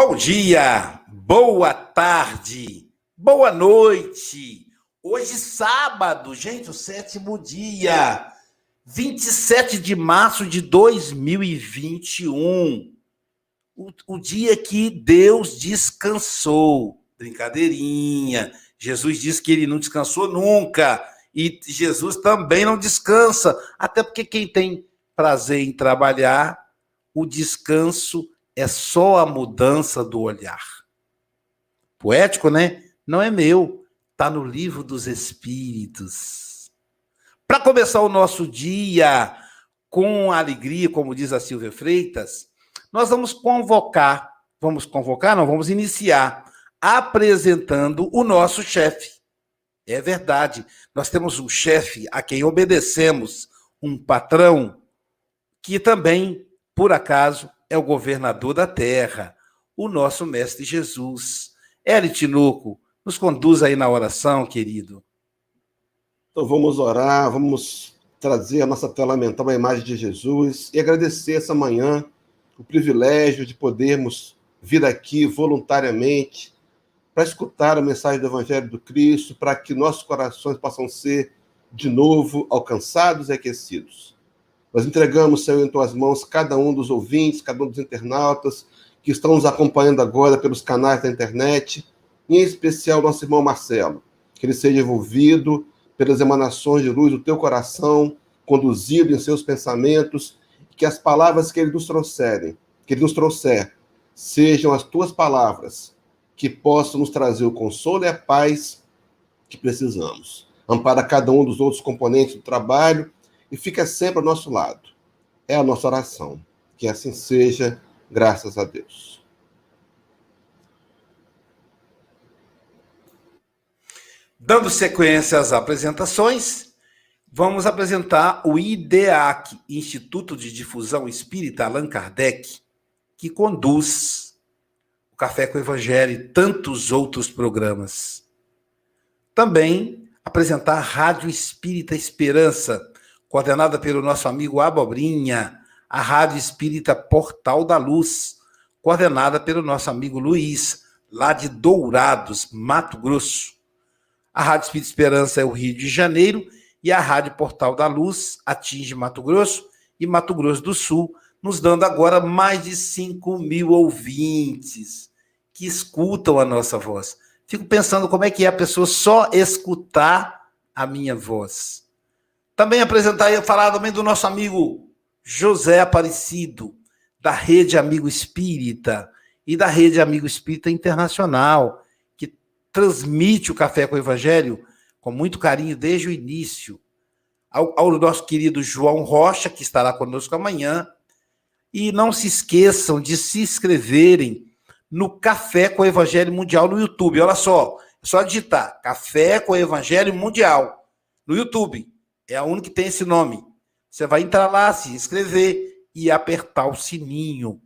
Bom dia, boa tarde, boa noite. Hoje sábado, gente, o sétimo dia, 27 de março de 2021. O dia que Deus descansou. Brincadeirinha. Jesus disse que ele não descansou nunca. E Jesus também não descansa. Até porque quem tem prazer em trabalhar, o descanso é só a mudança do olhar. Poético, né? Não é meu. Está no Livro dos Espíritos. Para começar o nosso dia com alegria, como diz a Silvia Freitas, nós vamos iniciar apresentando o nosso chefe. É verdade, nós temos um chefe a quem obedecemos, um patrão, que também, por acaso, é o governador da terra, o nosso mestre Jesus. Hélio Tinoco, nos conduz aí na oração, querido. Então vamos orar, vamos trazer a nossa tela mental, a imagem de Jesus, e agradecer essa manhã o privilégio de podermos vir aqui voluntariamente para escutar a mensagem do Evangelho do Cristo, para que nossos corações possam ser de novo alcançados e aquecidos. Nós entregamos, Senhor, em Tuas mãos cada um dos ouvintes, cada um dos internautas que estão nos acompanhando agora pelos canais da internet, e em especial nosso irmão Marcelo, que ele seja envolvido pelas emanações de luz do Teu coração, conduzido em seus pensamentos, que as palavras que ele nos trouxer, sejam as Tuas palavras, que possam nos trazer o consolo e a paz que precisamos. Ampara cada um dos outros componentes do trabalho, e fica sempre ao nosso lado. É a nossa oração. Que assim seja, graças a Deus. Dando sequência às apresentações, vamos apresentar o IDEAC, Instituto de Difusão Espírita Allan Kardec, que conduz o Café com o Evangelho e tantos outros programas. Também apresentar a Rádio Espírita Esperança, coordenada pelo nosso amigo Abobrinha, a Rádio Espírita Portal da Luz, coordenada pelo nosso amigo Luiz, lá de Dourados, Mato Grosso. A Rádio Espírita Esperança é o Rio de Janeiro e a Rádio Portal da Luz atinge Mato Grosso e Mato Grosso do Sul, nos dando agora mais de 5.000 ouvintes que escutam a nossa voz. Fico pensando como é que é a pessoa só escutar a minha voz. Também apresentar e falar também do nosso amigo José Aparecido, da Rede Amigo Espírita e da Rede Amigo Espírita Internacional, que transmite o Café com o Evangelho com muito carinho desde o início. Ao nosso querido João Rocha, que estará conosco amanhã. E não se esqueçam de se inscreverem no Café com o Evangelho Mundial no YouTube. Olha só, é só digitar Café com o Evangelho Mundial no YouTube. É a única que tem esse nome. Você vai entrar lá, se inscrever e apertar o sininho.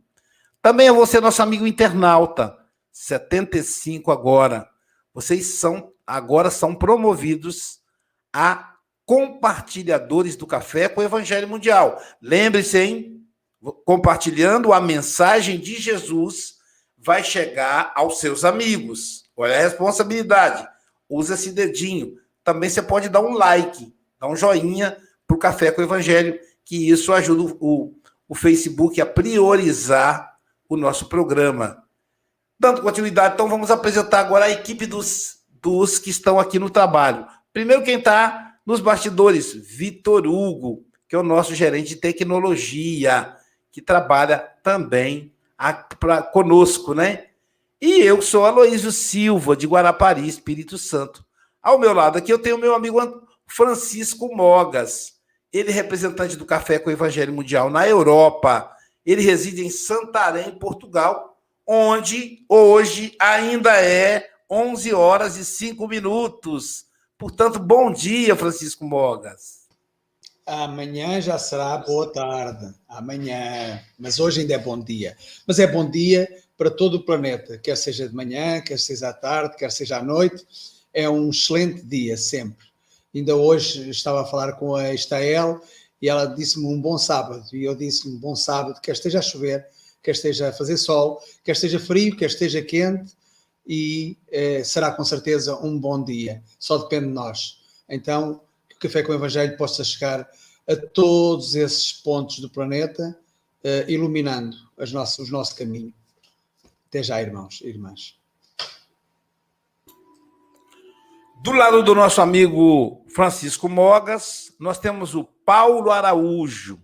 Também é você, nosso amigo internauta, 75 agora. Vocês agora são promovidos a compartilhadores do Café com o Evangelho Mundial. Lembre-se, hein? Compartilhando a mensagem de Jesus vai chegar aos seus amigos. Olha a responsabilidade. Usa esse dedinho. Também você pode dar um like. Dá um joinha para o Café com o Evangelho, que isso ajuda o Facebook a priorizar o nosso programa. Dando continuidade, então vamos apresentar agora a equipe dos que estão aqui no trabalho. Primeiro quem está nos bastidores, Vitor Hugo, que é o nosso gerente de tecnologia, que trabalha também conosco, né? E eu sou Aloísio Silva, de Guarapari, Espírito Santo. Ao meu lado aqui eu tenho o meu amigo Francisco Mogas, ele é representante do Café com o Evangelho Mundial na Europa, ele reside em Santarém, Portugal, onde hoje ainda é 11 horas e 5 minutos. Portanto, bom dia, Francisco Mogas. Amanhã já será boa tarde, amanhã, mas hoje ainda é bom dia. Mas é bom dia para todo o planeta, quer seja de manhã, quer seja à tarde, quer seja à noite, é um excelente dia sempre. Ainda hoje estava a falar com a Estael e ela disse-me um bom sábado. E eu disse-lhe um bom sábado, quer esteja a chover, quer esteja a fazer sol, quer esteja frio, quer esteja quente, e será com certeza um bom dia. Só depende de nós. Então, que o Café com o Evangelho possa chegar a todos esses pontos do planeta, iluminando os nosso caminho. Até já, irmãos e irmãs. Do lado do nosso amigo Francisco Mogas, nós temos o Paulo Araújo,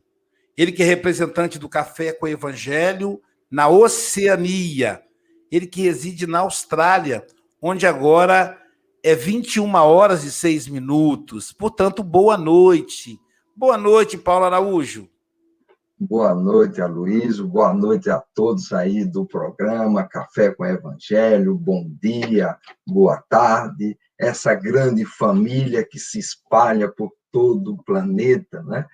ele que é representante do Café com o Evangelho na Oceania, ele que reside na Austrália, onde agora é 21h06. Portanto, boa noite. Boa noite, Paulo Araújo. Boa noite, Aloísio. Boa noite a todos aí do programa Café com o Evangelho. Bom dia, boa tarde. Essa grande família que se espalha por todo o planeta, né?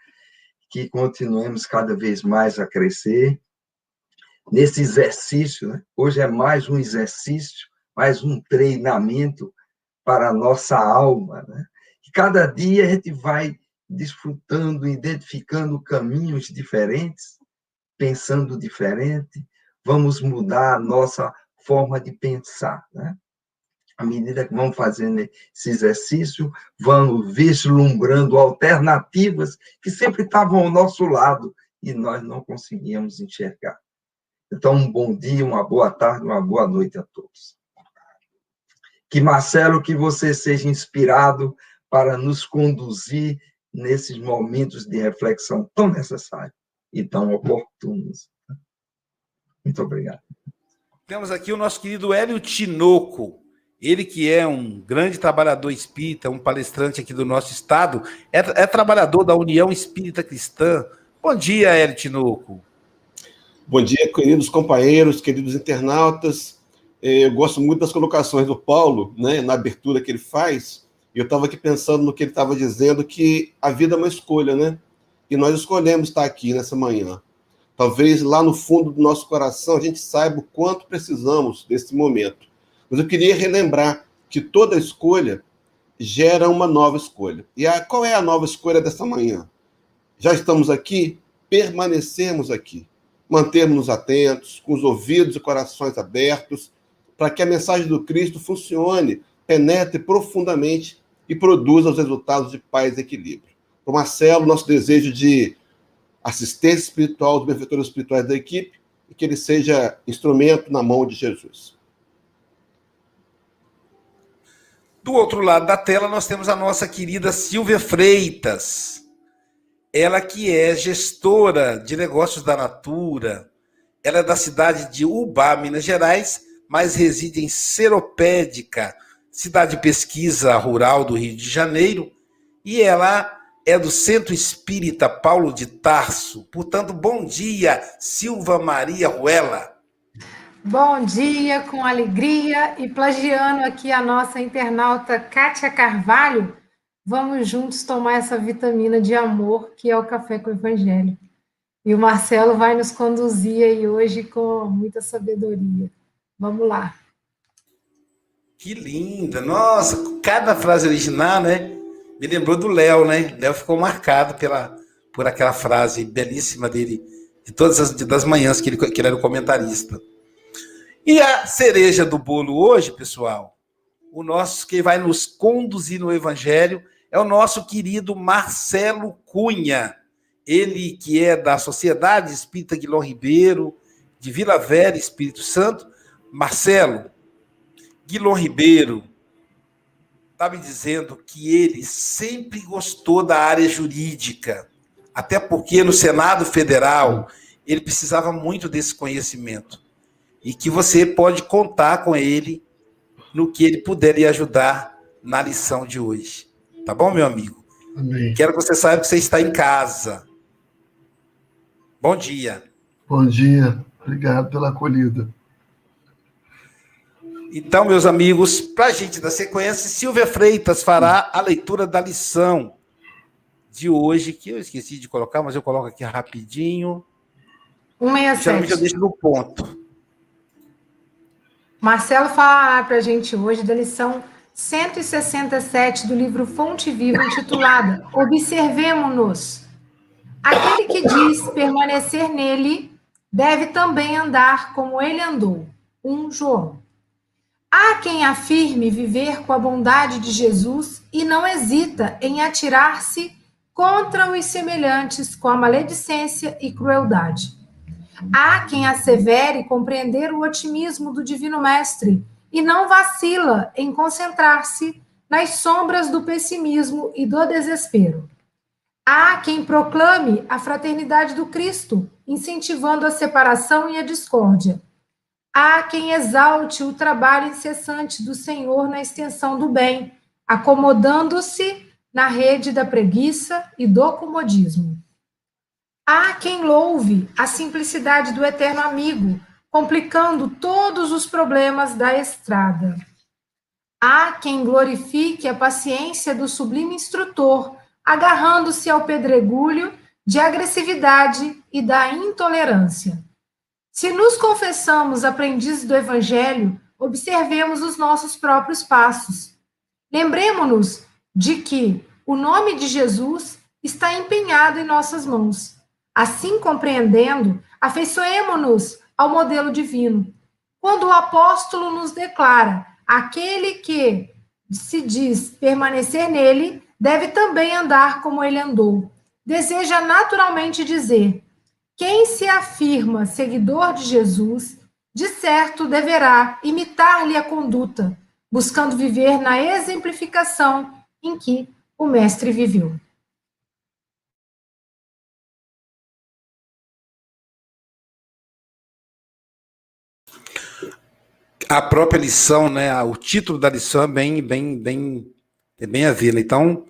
Que continuemos cada vez mais a crescer nesse exercício, né? Hoje é mais um exercício, mais um treinamento para a nossa alma, né? E cada dia a gente vai desfrutando, identificando caminhos diferentes, pensando diferente, vamos mudar a nossa forma de pensar, né? À medida que vamos fazendo esse exercício, vamos vislumbrando alternativas que sempre estavam ao nosso lado e nós não conseguíamos enxergar. Então, um bom dia, uma boa tarde, uma boa noite a todos. Que, Marcelo, que você seja inspirado para nos conduzir nesses momentos de reflexão tão necessários e tão oportunos. Muito obrigado. Temos aqui o nosso querido Hélio Tinoco. Ele que é um grande trabalhador espírita, um palestrante aqui do nosso estado, é trabalhador da União Espírita Cristã. Bom dia, Hélio Tinoco. Bom dia, queridos companheiros, queridos internautas. Eu gosto muito das colocações do Paulo, né, na abertura que ele faz. Eu estava aqui pensando no que ele estava dizendo, que a vida é uma escolha, né? E nós escolhemos estar aqui nessa manhã. Talvez lá no fundo do nosso coração a gente saiba o quanto precisamos desse momento. Mas eu queria relembrar que toda escolha gera uma nova escolha. E qual é a nova escolha dessa manhã? Já estamos aqui, permanecemos aqui. Mantermos-nos atentos, com os ouvidos e corações abertos, para que a mensagem do Cristo funcione, penetre profundamente e produza os resultados de paz e equilíbrio. Para o Marcelo, nosso desejo de assistência espiritual, dos benfeitores espirituais da equipe, e que ele seja instrumento na mão de Jesus. Do outro lado da tela, nós temos a nossa querida Silvia Freitas. Ela que é gestora de negócios da Natura. Ela é da cidade de Ubá, Minas Gerais, mas reside em Seropédica, cidade de pesquisa rural do Rio de Janeiro. E ela é do Centro Espírita Paulo de Tarso. Portanto, bom dia, Silva Maria Ruela. Bom dia, com alegria, e plagiando aqui a nossa internauta Kátia Carvalho, vamos juntos tomar essa vitamina de amor que é o Café com o Evangelho. E o Marcelo vai nos conduzir aí hoje com muita sabedoria. Vamos lá. Que linda! Nossa, cada frase original, né? Me lembrou do Léo, né? Léo ficou marcado por aquela frase belíssima dele, de todas das manhãs que ele era o comentarista. E a cereja do bolo hoje, pessoal, o nosso que vai nos conduzir no Evangelho é o nosso querido Marcelo Cunha. Ele que é da Sociedade Espírita Guilom Ribeiro, de Vila Velha, Espírito Santo. Marcelo, Guilom Ribeiro está me dizendo que ele sempre gostou da área jurídica, até porque no Senado Federal ele precisava muito desse conhecimento. E que você pode contar com ele no que ele puder lhe ajudar na lição de hoje. Tá bom, meu amigo? Amém. Quero que você saiba que você está em casa. Bom dia. Bom dia. Obrigado pela acolhida. Então, meus amigos, para a gente dar sequência, Silvia Freitas fará a leitura da lição de hoje, que eu esqueci de colocar, mas eu coloco aqui rapidinho. 167. Geralmente eu deixo no ponto. Marcelo falará para a gente hoje da lição 167 do livro Fonte Viva, intitulada Observemos-nos. Aquele que diz permanecer nele deve também andar como ele andou. 1 João. Há quem afirme viver com a bondade de Jesus e não hesita em atirar-se contra os semelhantes com a maledicência e crueldade. Há quem assevere compreender o otimismo do Divino Mestre e não vacila em concentrar-se nas sombras do pessimismo e do desespero. Há quem proclame a fraternidade do Cristo, incentivando a separação e a discórdia. Há quem exalte o trabalho incessante do Senhor na extensão do bem, acomodando-se na rede da preguiça e do comodismo. Há quem louve a simplicidade do eterno amigo, complicando todos os problemas da estrada. Há quem glorifique a paciência do sublime instrutor, agarrando-se ao pedregulho de agressividade e da intolerância. Se nos confessamos aprendizes do Evangelho, observemos os nossos próprios passos. Lembremos-nos de que o nome de Jesus está empenhado em nossas mãos. Assim, compreendendo, afeiçoemo-nos ao modelo divino. Quando o apóstolo nos declara, aquele que se diz permanecer nele, deve também andar como ele andou. Deseja naturalmente dizer, quem se afirma seguidor de Jesus, de certo deverá imitar-lhe a conduta, buscando viver na exemplificação em que o mestre viveu. A própria lição, né? O título da lição é bem a ver. Então,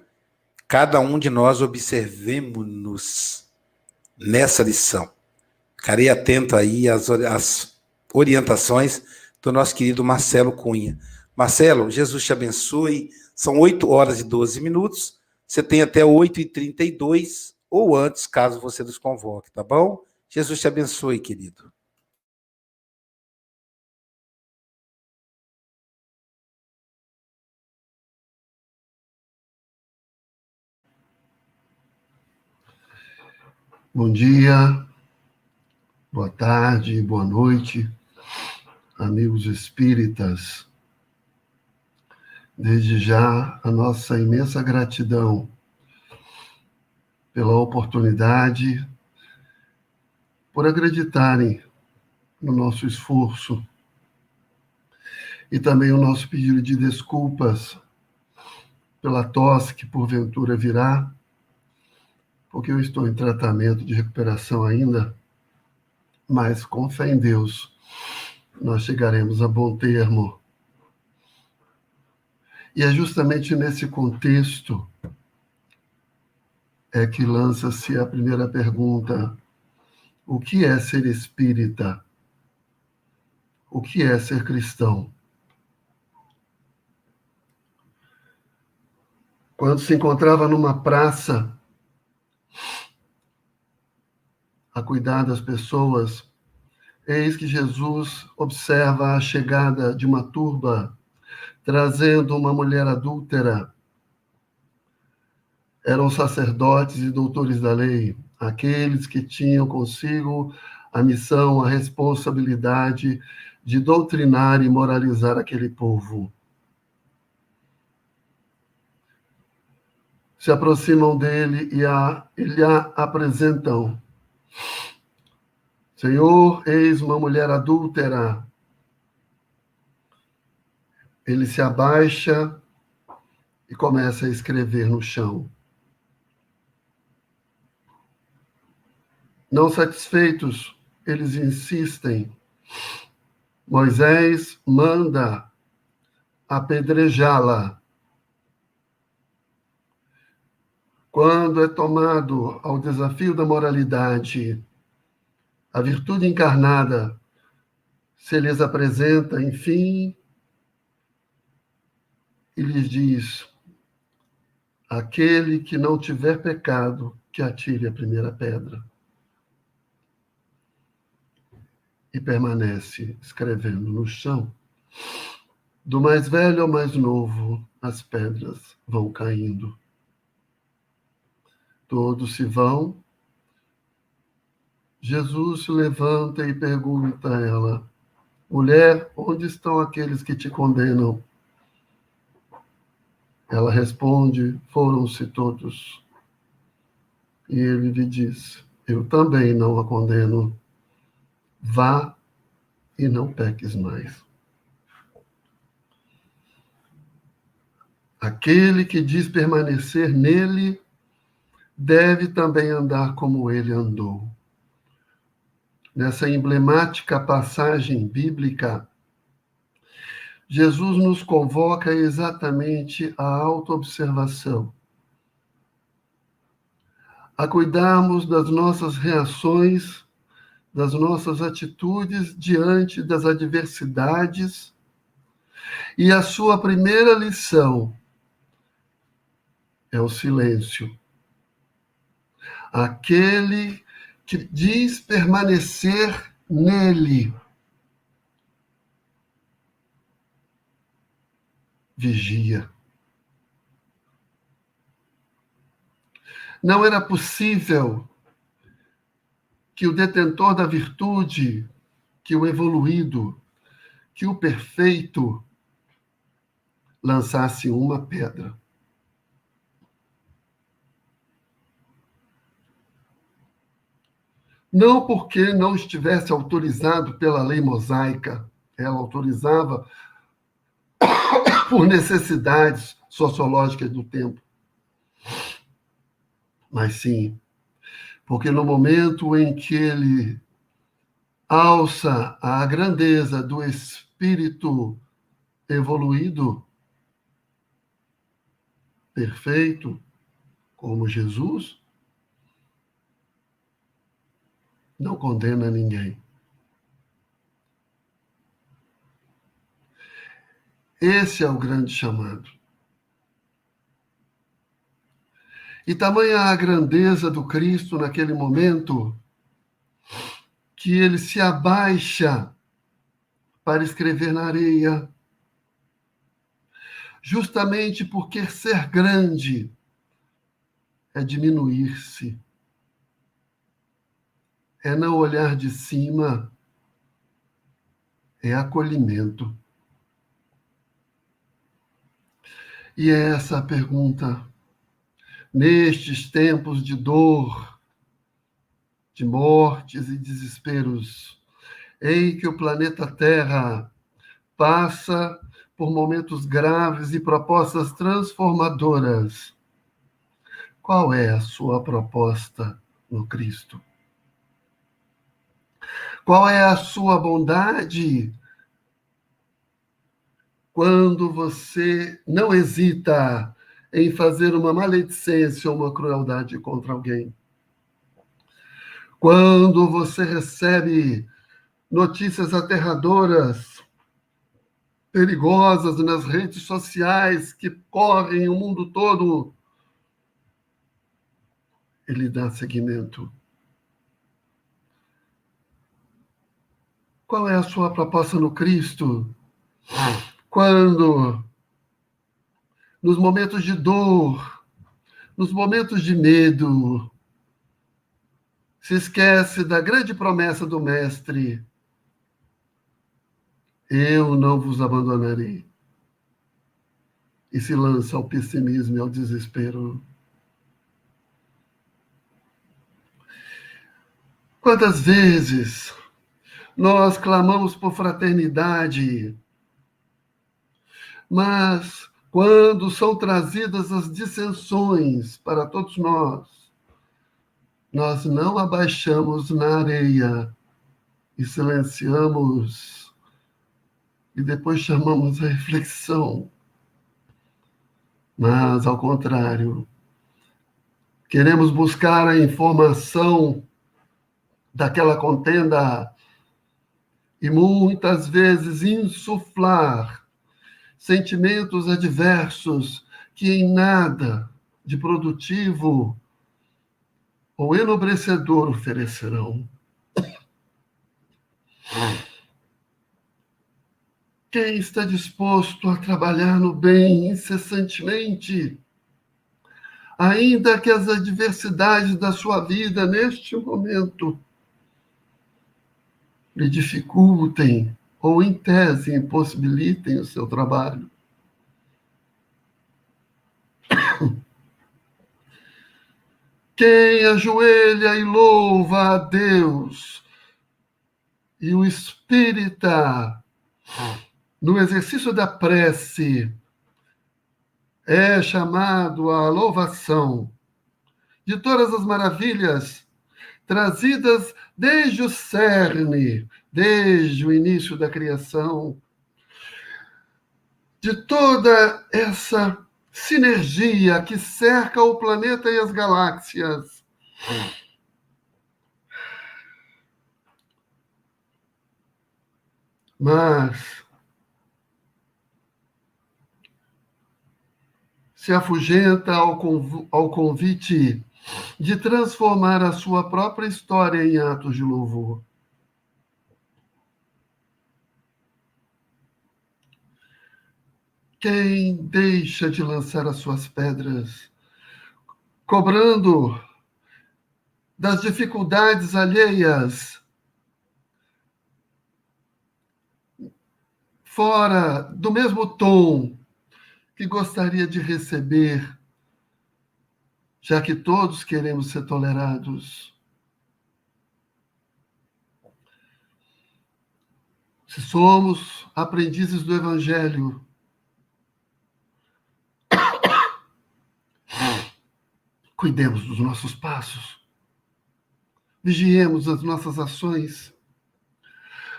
cada um de nós observemos-nos nessa lição. Ficarei atento aí às orientações do nosso querido Marcelo Cunha. Marcelo, Jesus te abençoe. São 8 horas e 12 minutos. Você tem até 8h32 ou antes, caso você nos convoque, tá bom? Jesus te abençoe, querido. Bom dia, boa tarde, boa noite, amigos espíritas. Desde já, a nossa imensa gratidão pela oportunidade, por acreditarem no nosso esforço e também o nosso pedido de desculpas pela tosse que porventura virá, porque eu estou em tratamento de recuperação ainda, mas com fé em Deus, nós chegaremos a bom termo. E é justamente nesse contexto é que lança-se a primeira pergunta: o que é ser espírita? O que é ser cristão? Quando se encontrava numa praça a cuidar das pessoas, eis que Jesus observa a chegada de uma turba, trazendo uma mulher adúltera. Eram sacerdotes e doutores da lei, aqueles que tinham consigo a missão, a responsabilidade de doutrinar e moralizar aquele povo. Se aproximam dele e lhe apresentam. Senhor, eis uma mulher adúltera. Ele se abaixa e começa a escrever no chão. Não satisfeitos, eles insistem. Moisés manda apedrejá-la. Quando é tomado ao desafio da moralidade, a virtude encarnada se lhes apresenta, enfim, e lhes diz, aquele que não tiver pecado, que atire a primeira pedra. E permanece escrevendo no chão. Do mais velho ao mais novo, as pedras vão caindo. Todos se vão, Jesus se levanta e pergunta a ela: mulher, onde estão aqueles que te condenam? Ela responde: foram-se todos. E ele lhe diz: eu também não a condeno. Vá e não peques mais. Aquele que diz permanecer nele deve também andar como ele andou. Nessa emblemática passagem bíblica, Jesus nos convoca exatamente à autoobservação, a cuidarmos das nossas reações, das nossas atitudes diante das adversidades. E a sua primeira lição é o silêncio. Aquele que diz permanecer nele vigia. Não era possível que o detentor da virtude, que o evoluído, que o perfeito, lançasse uma pedra. Não porque não estivesse autorizado pela lei mosaica, ela autorizava por necessidades sociológicas do tempo, mas sim porque no momento em que ele alça a grandeza do espírito evoluído, perfeito, como Jesus, não condena ninguém. Esse é o grande chamado. E tamanha a grandeza do Cristo naquele momento, que ele se abaixa para escrever na areia, justamente porque ser grande é diminuir-se, é não olhar de cima, é acolhimento. E é essa a pergunta. Nestes tempos de dor, de mortes e desesperos, em que o planeta Terra passa por momentos graves e propostas transformadoras, qual é a sua proposta no Cristo? Qual é a sua bondade quando você não hesita em fazer uma maledicência ou uma crueldade contra alguém? Quando você recebe notícias aterradoras, perigosas nas redes sociais que correm o mundo todo, ele dá seguimento. Qual é a sua proposta no Cristo? Quando nos momentos de dor, nos momentos de medo, se esquece da grande promessa do Mestre: eu não vos abandonarei. E se lança ao pessimismo e ao desespero. Quantas vezes nós clamamos por fraternidade, mas quando são trazidas as dissensões para todos nós, nós não abaixamos na areia e silenciamos e depois chamamos a reflexão. Mas, ao contrário, queremos buscar a informação daquela contenda e muitas vezes insuflar sentimentos adversos que em nada de produtivo ou enobrecedor oferecerão. Quem está disposto a trabalhar no bem incessantemente, ainda que as adversidades da sua vida neste momento lhe dificultem ou, em tese, impossibilitem o seu trabalho. Quem ajoelha e louva a Deus e o espírita, no exercício da prece, é chamado à louvação de todas as maravilhas trazidas desde o cerne, desde o início da criação, de toda essa sinergia que cerca o planeta e as galáxias. Mas, se afugenta ao convite de transformar a sua própria história em atos de louvor. Quem deixa de lançar as suas pedras, cobrando das dificuldades alheias, fora do mesmo tom que gostaria de receber, já que todos queremos ser tolerados. Se somos aprendizes do Evangelho, cuidemos dos nossos passos, vigiemos as nossas ações,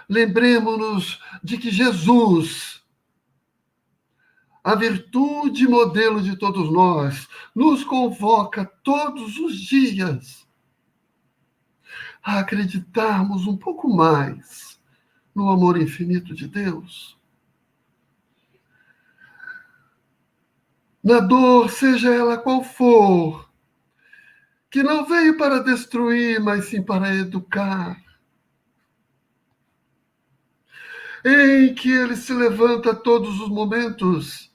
lembremos-nos de que Jesus, a virtude modelo de todos nós, nos convoca todos os dias a acreditarmos um pouco mais no amor infinito de Deus. Na dor, seja ela qual for, que não veio para destruir, mas sim para educar, em que ele se levanta a todos os momentos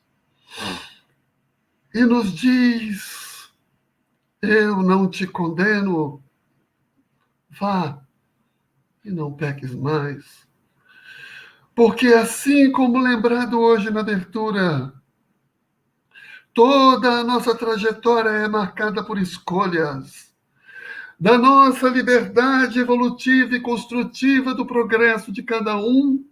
e nos diz: eu não te condeno, vá e não peques mais. Porque assim como lembrado hoje na abertura, toda a nossa trajetória é marcada por escolhas da nossa liberdade evolutiva e construtiva do progresso de cada um,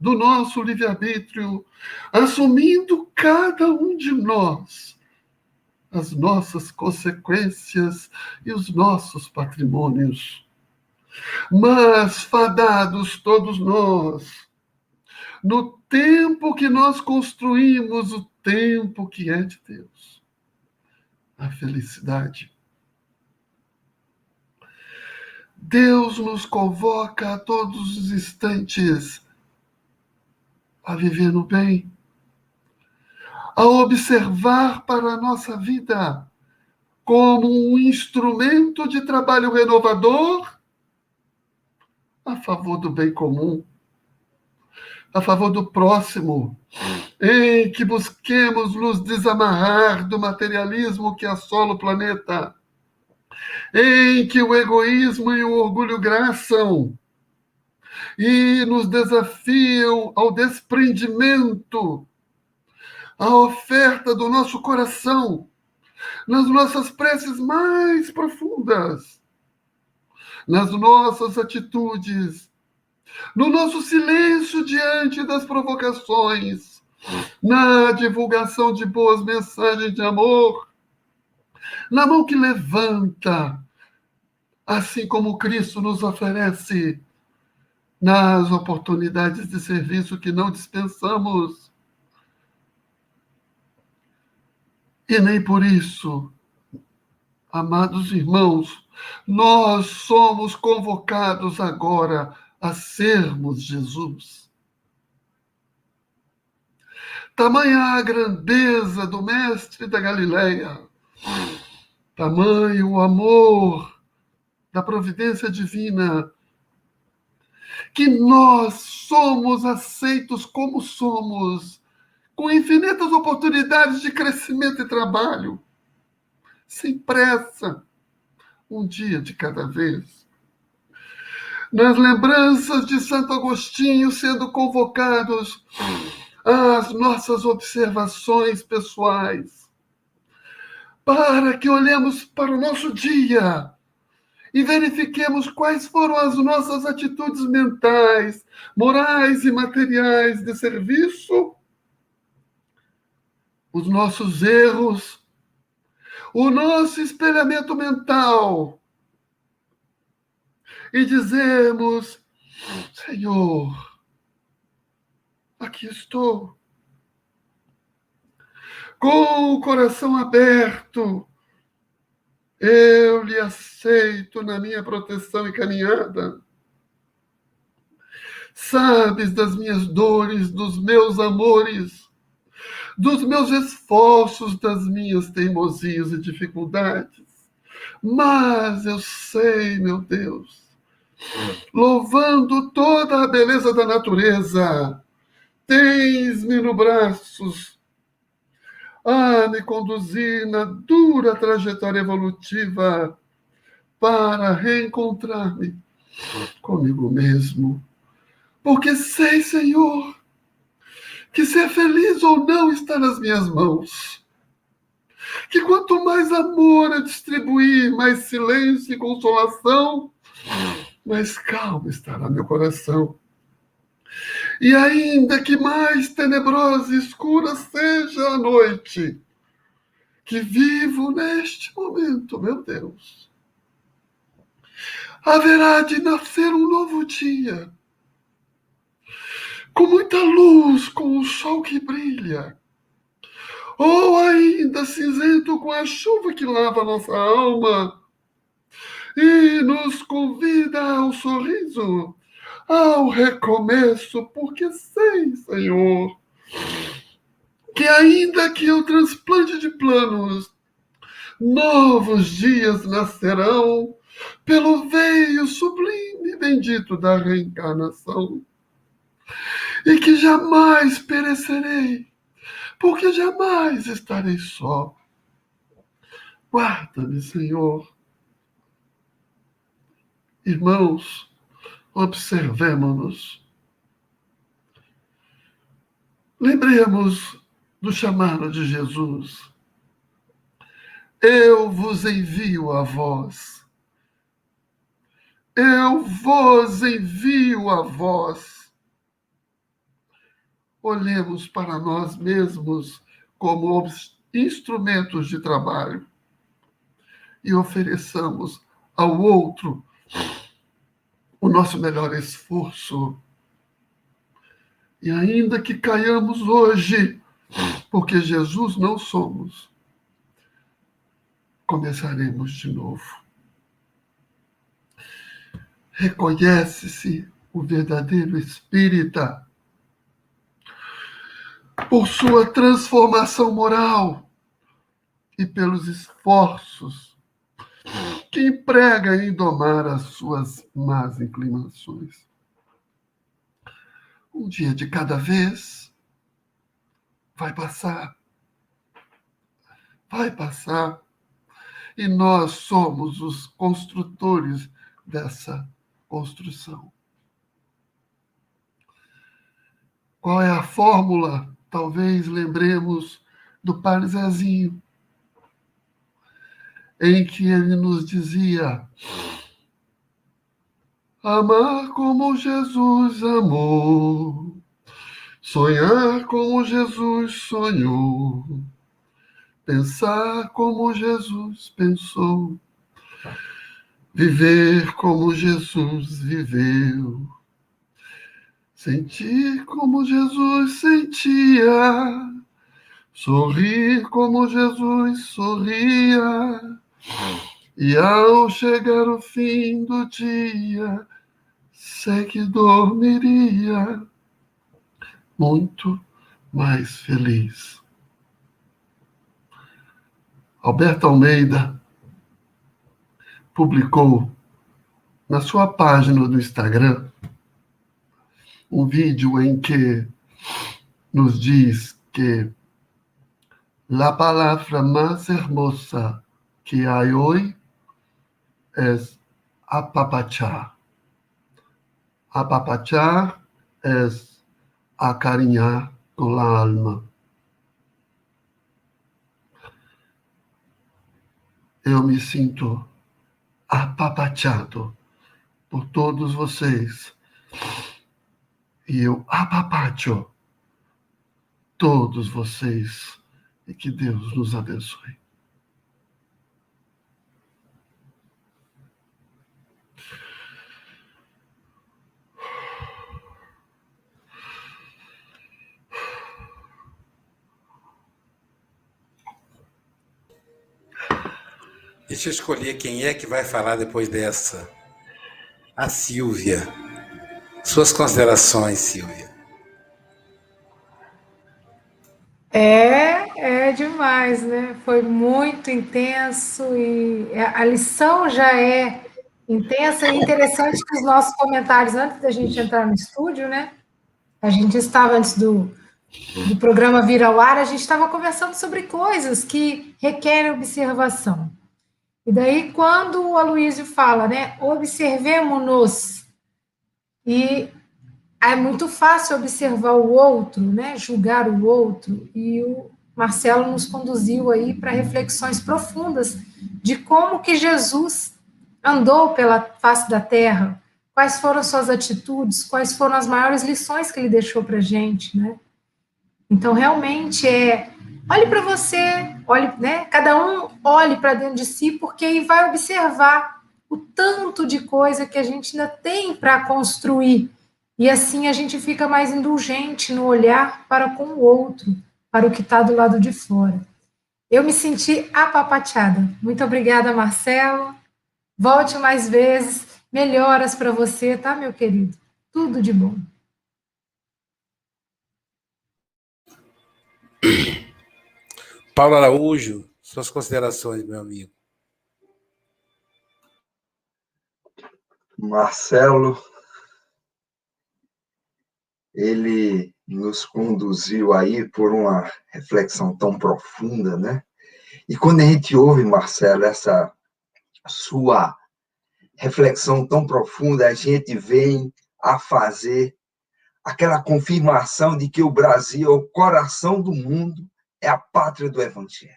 do nosso livre-arbítrio, assumindo cada um de nós as nossas consequências e os nossos patrimônios. Mas, fadados todos nós, no tempo que nós construímos o tempo que é de Deus, a felicidade. Deus nos convoca a todos os instantes a viver no bem, a observar para a nossa vida como um instrumento de trabalho renovador a favor do bem comum, a favor do próximo, em que busquemos nos desamarrar do materialismo que assola o planeta, em que o egoísmo e o orgulho graçam e nos desafiam ao desprendimento, à oferta do nosso coração, nas nossas preces mais profundas, nas nossas atitudes, no nosso silêncio diante das provocações, na divulgação de boas mensagens de amor, na mão que levanta, assim como Cristo nos oferece, nas oportunidades de serviço que não dispensamos. E nem por isso, amados irmãos, nós somos convocados agora a sermos Jesus. Tamanha a grandeza do mestre da Galileia, tamanho o amor da providência divina, que nós somos aceitos como somos, com infinitas oportunidades de crescimento e trabalho, sem pressa, um dia de cada vez. nas lembranças de Santo Agostinho, sendo convocados às nossas observações pessoais, para que olhemos para o nosso dia e verifiquemos quais foram as nossas atitudes mentais, morais e materiais de serviço, os nossos erros, o nosso espelhamento mental, e dizermos: Senhor, aqui estou, com o coração aberto, eu lhe aceito na minha proteção e caminhada. Sabes das minhas dores, dos meus amores, dos meus esforços, das minhas teimosias e dificuldades. Mas eu sei, meu Deus, louvando toda a beleza da natureza, tens-me nos braços a me conduzir na dura trajetória evolutiva para reencontrar-me comigo mesmo. Porque sei, Senhor, que ser feliz ou não está nas minhas mãos. Que quanto mais amor eu distribuir, mais silêncio e consolação, mais calmo estará meu coração. E ainda que mais tenebrosa e escura seja a noite que vivo neste momento, meu Deus, haverá de nascer um novo dia, com muita luz, com o sol que brilha, ou ainda cinzento com a chuva que lava nossa alma e nos convida ao sorriso, ao recomeço, porque sei, Senhor, que ainda que eu transplante de planos, novos dias nascerão pelo veio sublime e bendito da reencarnação, e que jamais perecerei, porque jamais estarei só. Guarda-me, Senhor. Irmãos, observemos-nos. Lembremos do chamado de Jesus. Eu vos envio a vós. Eu vos envio a vós. Olhemos para nós mesmos como instrumentos de trabalho e ofereçamos ao outro o nosso melhor esforço. E ainda que caiamos hoje, porque Jesus não somos, começaremos de novo. Reconhece-se o verdadeiro espírita por sua transformação moral e pelos esforços que emprega em domar as suas más inclinações. Um dia de cada vez vai passar. Vai passar. E nós somos os construtores dessa construção. Qual é a fórmula? Talvez lembremos do Padre Zezinho, em que ele nos dizia: amar como Jesus amou, sonhar como Jesus sonhou, pensar como Jesus pensou, viver como Jesus viveu, sentir como Jesus sentia, sorrir como Jesus sorria, e ao chegar o fim do dia, sei que dormiria muito mais feliz. Alberto Almeida publicou na sua página do Instagram um vídeo em que nos diz que a palavra mais hermosa que há hoje é apapachar. Apapachar é acarinhar com a alma. Eu me sinto apapachado por todos vocês. E eu apapacho todos vocês. E que Deus nos abençoe. Deixa eu escolher quem é que vai falar depois dessa. A Silvia. Suas considerações, Silvia. É demais, né? Foi muito intenso e a lição já é intensa e interessante que os nossos comentários, antes da gente entrar no estúdio, né? A gente estava, antes do programa vir ao ar, a gente estava conversando sobre coisas que requerem observação. E daí, quando o Aloísio fala, né, observemos-nos, e é muito fácil observar o outro, né, julgar o outro, e o Marcelo nos conduziu aí para reflexões profundas de como que Jesus andou pela face da terra, quais foram suas atitudes, quais foram as maiores lições que ele deixou para a gente, né. Então, realmente, olhe para você, olhe, né? Cada um olhe para dentro de si, porque aí vai observar o tanto de coisa que a gente ainda tem para construir. E assim a gente fica mais indulgente no olhar para com o outro, para o que está do lado de fora. Eu me senti apapateada. Muito obrigada, Marcelo. Volte mais vezes. Melhoras para você, tá, meu querido? Tudo de bom. Paulo Araújo, suas considerações, meu amigo. Marcelo, ele nos conduziu aí por uma reflexão tão profunda, né? E quando a gente ouve, Marcelo, essa sua reflexão tão profunda, a gente vem a fazer aquela confirmação de que o Brasil é o coração do mundo, é a pátria do Evangelho.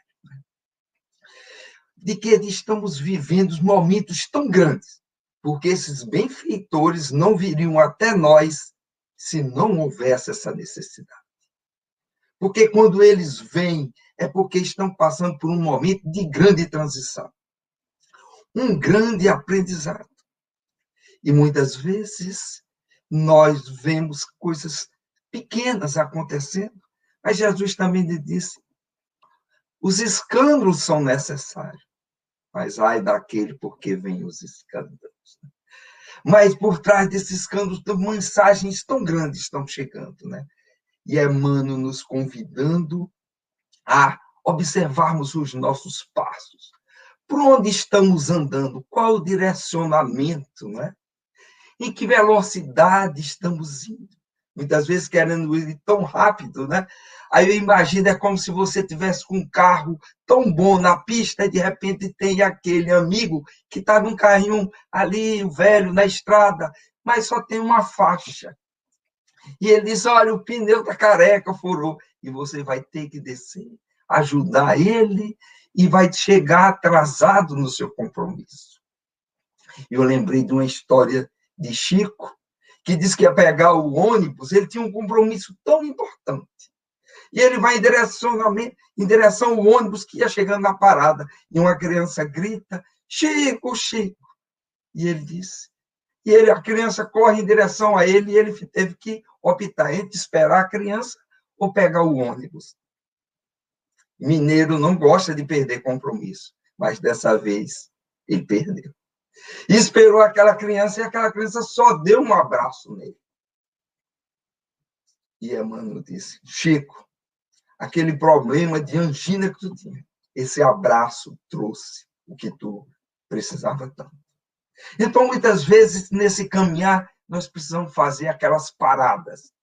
De que estamos vivendo momentos tão grandes, porque esses benfeitores não viriam até nós se não houvesse essa necessidade. Porque quando eles vêm, é porque estão passando por um momento de grande transição, um grande aprendizado. E muitas vezes nós vemos coisas pequenas acontecendo, mas Jesus também lhe disse, os escândalos são necessários, mas ai daquele porque vem os escândalos. Mas por trás desses escândalos, mensagens tão grandes estão chegando, né? E Emmanuel nos convidando a observarmos os nossos passos. Por onde estamos andando? Qual o direcionamento, né? Em que velocidade estamos indo? Muitas vezes querendo ir tão rápido, né? Aí eu imagino, é como se você tivesse com um carro tão bom na pista e de repente tem aquele amigo que está num carrinho ali, velho, na estrada, mas só tem uma faixa. E ele diz, olha, o pneu está careca, furou. E você vai ter que descer, ajudar ele e vai chegar atrasado no seu compromisso. Eu lembrei de uma história de Chico, que diz que ia pegar o ônibus, ele tinha um compromisso tão importante. E ele vai em direção ao ônibus que ia chegando na parada. E uma criança grita, Chico, Chico. E ele disse. E ele, a criança corre em direção a ele, e ele teve que optar entre esperar a criança ou pegar o ônibus. Mineiro não gosta de perder compromisso, mas dessa vez ele perdeu. E esperou aquela criança, e aquela criança só deu um abraço nele. E Emmanuel disse, Chico, aquele problema de angina que tu tinha, esse abraço trouxe o que tu precisava tanto. Então, muitas vezes, nesse caminhar, nós precisamos fazer aquelas paradas,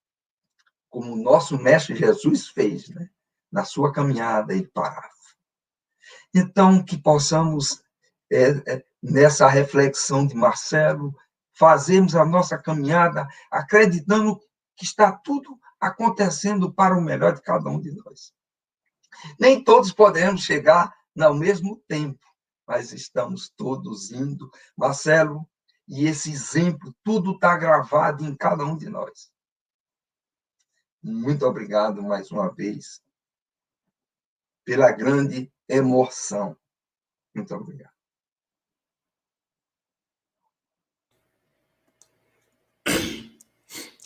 como o nosso mestre Jesus fez, né? Na sua caminhada, ele parava. Então, que possamos nessa reflexão de Marcelo, fazermos a nossa caminhada acreditando que está tudo acontecendo para o melhor de cada um de nós. Nem todos poderemos chegar ao mesmo tempo, mas estamos todos indo. Marcelo, e esse exemplo, tudo está gravado em cada um de nós. Muito obrigado mais uma vez pela grande emoção. Muito obrigado.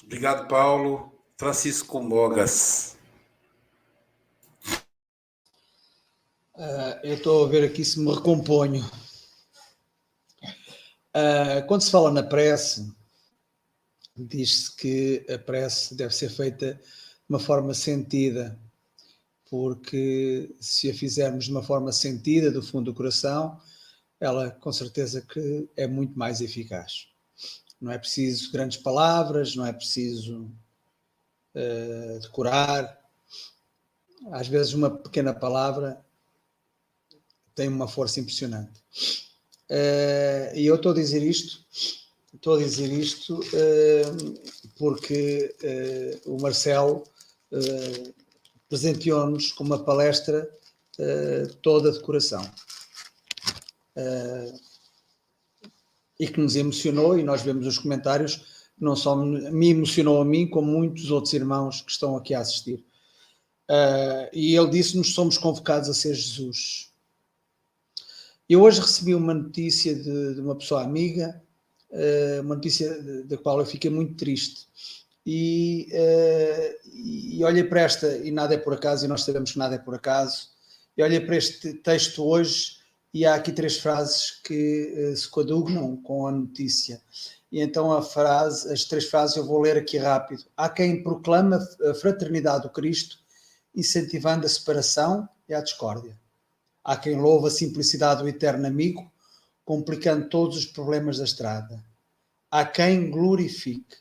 Obrigado, Paulo. Francisco Mogas. Eu estou a ver aqui se me recomponho. Quando se fala na prece, diz-se que a prece deve ser feita de uma forma sentida, porque se a fizermos de uma forma sentida, do fundo do coração, ela com certeza que é muito mais eficaz. Não é preciso grandes palavras, não é preciso decorar. Às vezes uma pequena palavra tem uma força impressionante. E eu estou a dizer isto porque o Marcelo presenteou-nos com uma palestra toda de coração. E que nos emocionou, e nós vemos os comentários, não só me emocionou a mim, como muitos outros irmãos que estão aqui a assistir. E ele disse-nos, somos convocados a ser Jesus. Eu hoje recebi uma notícia de uma pessoa amiga, uma notícia da qual eu fiquei muito triste. E olhei para esta, e nada é por acaso, e nós sabemos que nada é por acaso, e olhei para este texto hoje, e há aqui três frases que se coadunam com a notícia. E então as três frases eu vou ler aqui rápido. Há quem proclama a fraternidade do Cristo, incentivando a separação e a discórdia. Há quem louva a simplicidade do eterno amigo, complicando todos os problemas da estrada. Há quem glorifique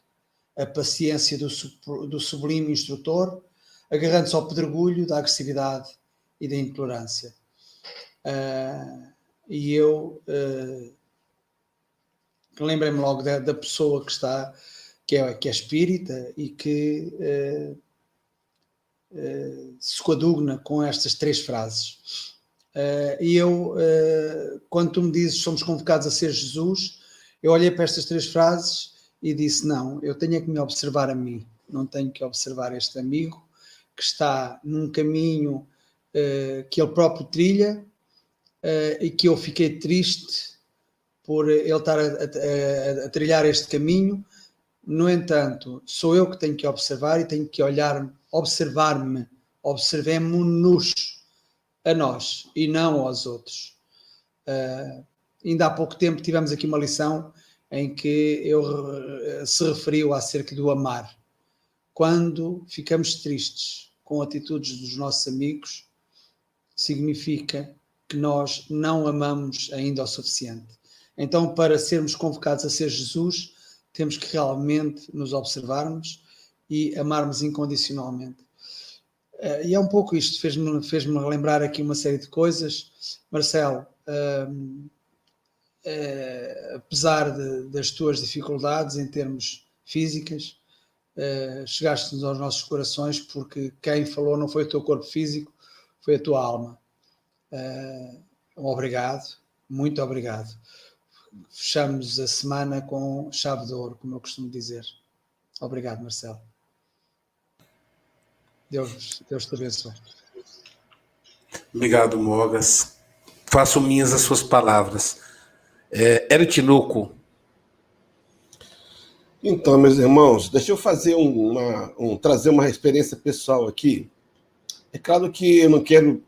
a paciência do sublime instrutor, agarrando-se ao pedregulho da agressividade e da intolerância. E eu lembrei-me logo da pessoa que está, que é espírita e que se coaduna com estas três frases. E eu, quando tu me dizes somos convocados a ser Jesus, eu olhei para estas três frases e disse, não, eu tenho que me observar a mim, não tenho que observar este amigo que está num caminho que ele próprio trilha. E que eu fiquei triste por ele estar a trilhar este caminho. No entanto, sou eu que tenho que observar e tenho que olhar, observar-me, observemo-nos a nós e não aos outros. Ainda há pouco tempo tivemos aqui uma lição em que se referiu acerca do amar. Quando ficamos tristes com atitudes dos nossos amigos, significa que nós não amamos ainda o suficiente. Então, para sermos convocados a ser Jesus, temos que realmente nos observarmos e amarmos incondicionalmente. E é um pouco isto, fez-me relembrar aqui uma série de coisas. Marcelo, apesar das tuas dificuldades em termos físicas, chegaste-nos aos nossos corações, porque quem falou não foi o teu corpo físico, foi a tua alma. Obrigado, muito obrigado. Fechamos a semana com chave de ouro, como eu costumo dizer. Obrigado, Marcelo. Deus te abençoe. Obrigado, Mogas. Faço minhas as suas palavras. Hélio Tinoco. Então, meus irmãos, deixa eu fazer trazer uma experiência pessoal aqui. É claro que eu não quero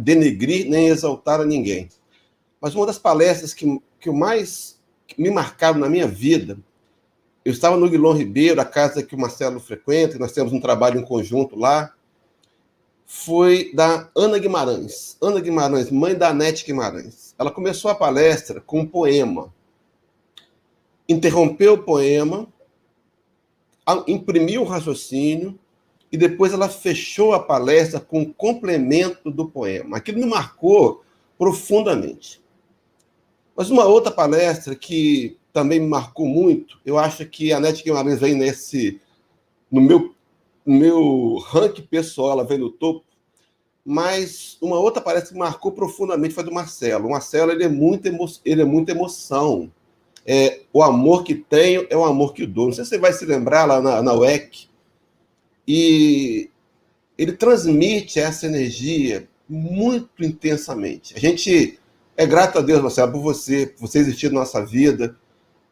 denegrir nem exaltar a ninguém, mas uma das palestras que me marcaram na minha vida, eu estava no Guilom Ribeiro, a casa que o Marcelo frequenta, nós temos um trabalho em conjunto lá, foi da Ana Guimarães. Ana Guimarães, mãe da Anete Guimarães. Ela começou a palestra com um poema, interrompeu o poema, imprimiu o raciocínio, e depois ela fechou a palestra com um complemento do poema. Aquilo me marcou profundamente. Mas uma outra palestra que também me marcou muito. Eu acho que a Nete Guimarães vem nesse... No meu ranking pessoal, ela vem no topo. Mas uma outra parece que marcou profundamente foi do Marcelo. O Marcelo, ele é muita emoção. É, o amor que tenho é o amor que dou. Não sei se você vai se lembrar lá na UEC. E ele transmite essa energia muito intensamente. A gente é grato a Deus, Marcelo, por você existir na nossa vida.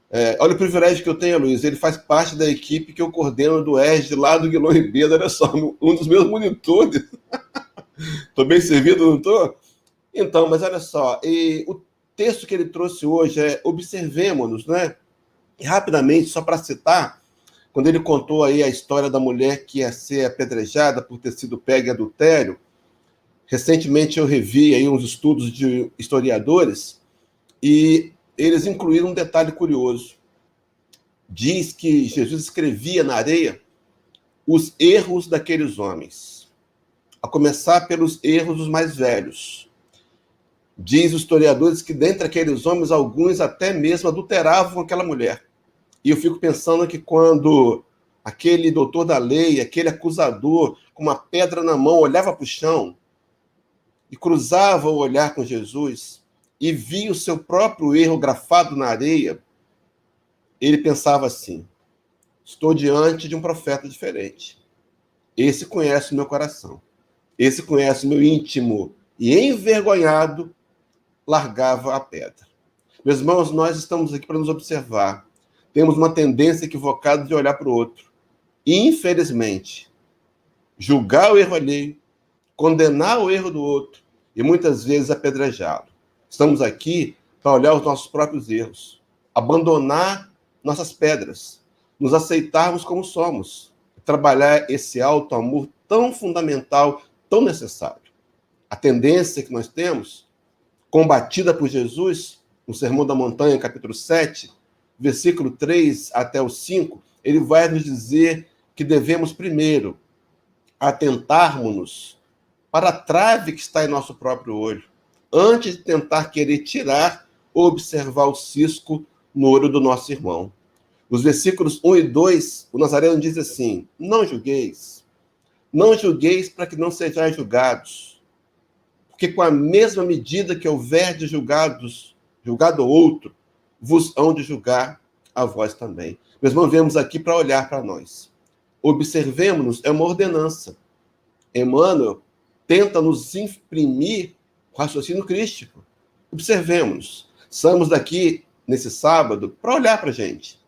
É, olha o privilégio que eu tenho, Luiz. Ele faz parte da equipe que eu coordeno do ESD lá do Guilherme Ribeiro. Olha só, um dos meus monitores. Estou bem servido, não estou? Então, mas olha só, e o texto que ele trouxe hoje é Observemos-nos, né? E rapidamente, só para citar, quando ele contou aí a história da mulher que ia ser apedrejada por ter sido pega em adultério, recentemente eu revi aí uns estudos de historiadores e eles incluíram um detalhe curioso. Diz que Jesus escrevia na areia os erros daqueles homens, a começar pelos erros dos mais velhos. Diz os historiadores que dentre aqueles homens, alguns até mesmo adulteravam aquela mulher. E eu fico pensando que quando aquele doutor da lei, aquele acusador, com uma pedra na mão, olhava para o chão e cruzava o olhar com Jesus e via o seu próprio erro grafado na areia, ele pensava assim: estou diante de um profeta diferente. Esse conhece o meu coração. Esse conhece o meu íntimo, e envergonhado, largava a pedra. Meus irmãos, nós estamos aqui para nos observar. Temos uma tendência equivocada de olhar para o outro. E, infelizmente, julgar o erro alheio, condenar o erro do outro e, muitas vezes, apedrejá-lo. Estamos aqui para olhar os nossos próprios erros, abandonar nossas pedras, nos aceitarmos como somos, trabalhar esse auto-amor tão fundamental, tão necessário. A tendência que nós temos, combatida por Jesus, no Sermão da Montanha, capítulo 7, versículo 3 até o 5, ele vai nos dizer que devemos primeiro atentarmos-nos para a trave que está em nosso próprio olho, antes de tentar querer tirar ou observar o cisco no olho do nosso irmão. Os versículos 1 e 2, o Nazareno diz assim: não julgueis, não julgueis para que não sejais julgados, porque com a mesma medida que houver de julgado outro, vos hão de julgar a vós também. Nós não viemos aqui para olhar para nós. Observemos-nos é uma ordenança. Emmanuel tenta nos imprimir o raciocínio crístico. Observemos-nos. Estamos daqui, nesse sábado, para olhar para a gente,